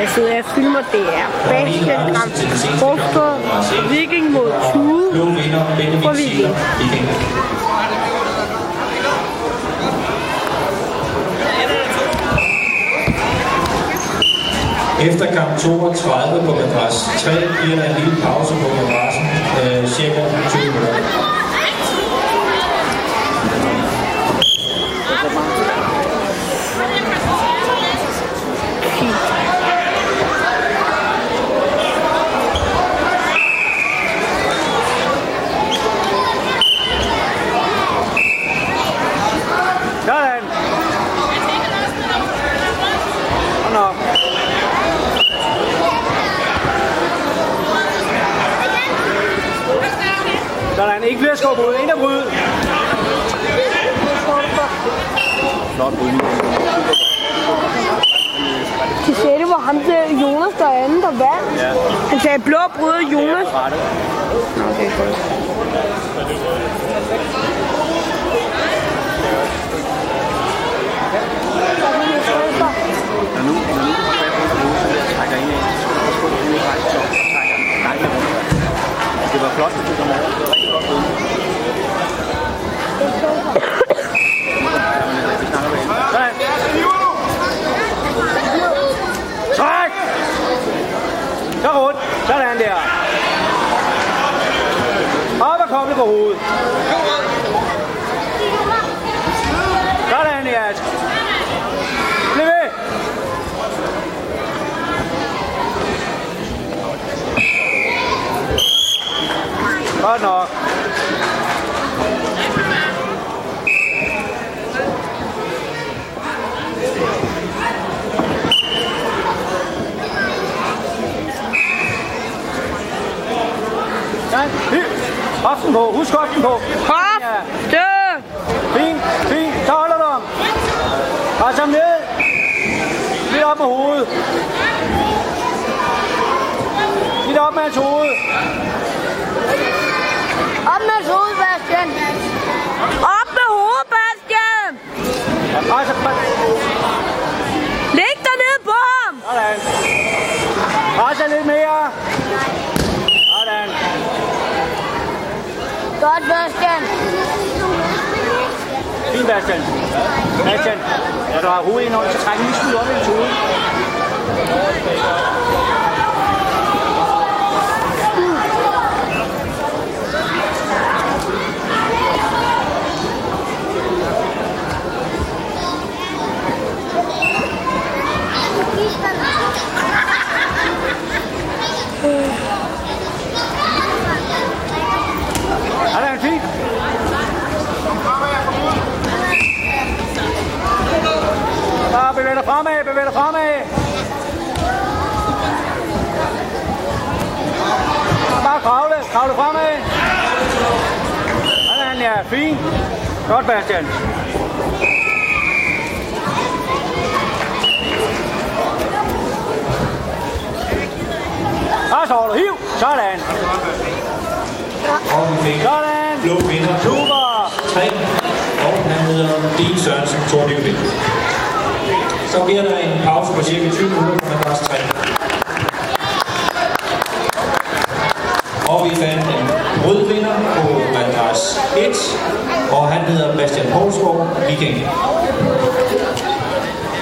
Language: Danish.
jeg sidder og filmer, det er Bastian Poulsborg for Viking mod Tue for Viking. Efter kamp 32 på madras, 3 bliver der en lille pause på madrassen, cirka 20 minutter. Sådan, ikke flere skåbrud, en af brud. Flot brud. Til 6. var ham til Jonas derinde, der vandt. Han sagde blå brud, Jonas. Okay, godt. Det var flot, det var sådan der. Op og koble på hovedet. Sådan der. Bliv ved. Godt nok. Hoften på, husk hoften på. Hofte! Fint, fint, så holder du om. Bare sammen ned. Lidt op med hovedet. Lidt op med hans hoved. Op med hans hoved, Bastian. Op med hovedet, Bastian. Læg dig ned på ham. Sådan. Presser lidt mere. Godt, Bastian. Fint, Bastian. Bastian, når du har hovedet indhold, så træk lige skud op i toget. Bevæg dig fremad. Bare kravle fremad. Sådan, ja, fint. Godt, Bastian. Bare så, hiv. Sådan. Sådan. Super. 3. Og han hedder Dean Sørensen, Thor Nyvind. Så bliver der en pause på cirka 20 minutter på madras 3. Og vi fandt en rød vinder på madras 1, og han hedder Bastian Poulsborg, Viking.